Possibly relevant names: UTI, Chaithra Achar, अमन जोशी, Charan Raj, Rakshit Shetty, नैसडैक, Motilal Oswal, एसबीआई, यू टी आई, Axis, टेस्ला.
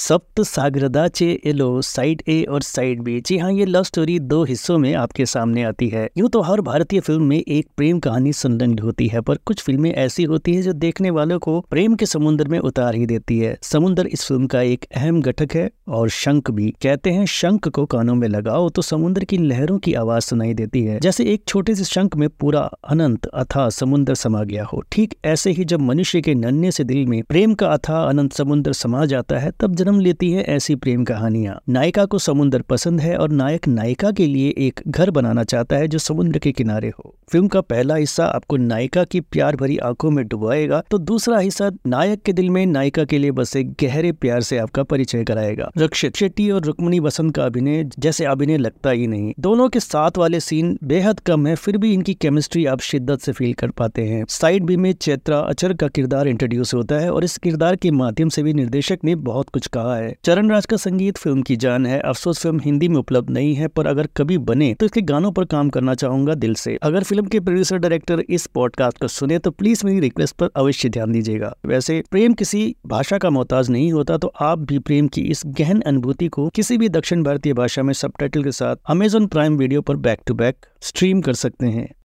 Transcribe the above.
सप्त सागरदाचे yellow side ए और side B. जी हाँ, ये लव स्टोरी दो हिस्सों में आपके सामने आती है। यूँ तो हर भारतीय फिल्म में एक प्रेम कहानी संलग्न होती है, पर कुछ फिल्में ऐसी होती है जो देखने वालों को प्रेम के समुद्र में उतार ही देती है। समुद्र इस फिल्म का एक अहम घटक है और शंख भी। कहते हैं शंख को कानों में लगाओ तो समुद्र की लहरों की आवाज सुनाई देती है, जैसे एक छोटे से शंख में पूरा अनंत अथाह समुद्र समा गया हो। ठीक ऐसे ही जब मनुष्य के नन्हे से दिल में प्रेम का अथाह अनंत समुद्र समा जाता है, तब जन्म लेती है ऐसी प्रेम कहानियां। नायिका को समुद्र पसंद है और नायक नायिका के लिए एक घर बनाना चाहता है जो समुद्र के किनारे हो। फिल्म का पहला हिस्सा आपको नायिका की प्यार भरी आंखों में डुबाएगा, तो दूसरा हिस्सा नायक के दिल में नायिका के लिए बसे गहरे प्यार से आपका परिचय कराएगा। रक्षित शेट्टी और रुक्मिणी वसंत का अभिनय जैसे अभिनय लगता ही नहीं। दोनों के साथ वाले सीन बेहद कम है, फिर भी इनकी केमिस्ट्री आप शिद्दत से फील कर पाते हैं। साइड बी में चैत्रा अचर का किरदार इंट्रोड्यूस होता है और इस किरदार के माध्यम से भी निर्देशक ने बहुत कुछ कहा है। चरण राज का संगीत फिल्म की जान है। अफसोस फिल्म हिंदी में उपलब्ध नहीं है, पर अगर कभी बने तो इसके गानों पर काम करना चाहूंगा दिल से। अगर फिल्म के प्रोड्यूसर डायरेक्टर इस पॉडकास्ट को सुने तो प्लीज मेरी रिक्वेस्ट पर अवश्य ध्यान दीजिएगा। वैसे प्रेम किसी भाषा का मोहताज नहीं होता, तो आप भी प्रेम की इस गहन अनुभूति को किसी भी दक्षिण भारतीय भाषा में सबटाइटल के साथ Amazon Prime Video पर बैक टू बैक स्ट्रीम कर सकते हैं।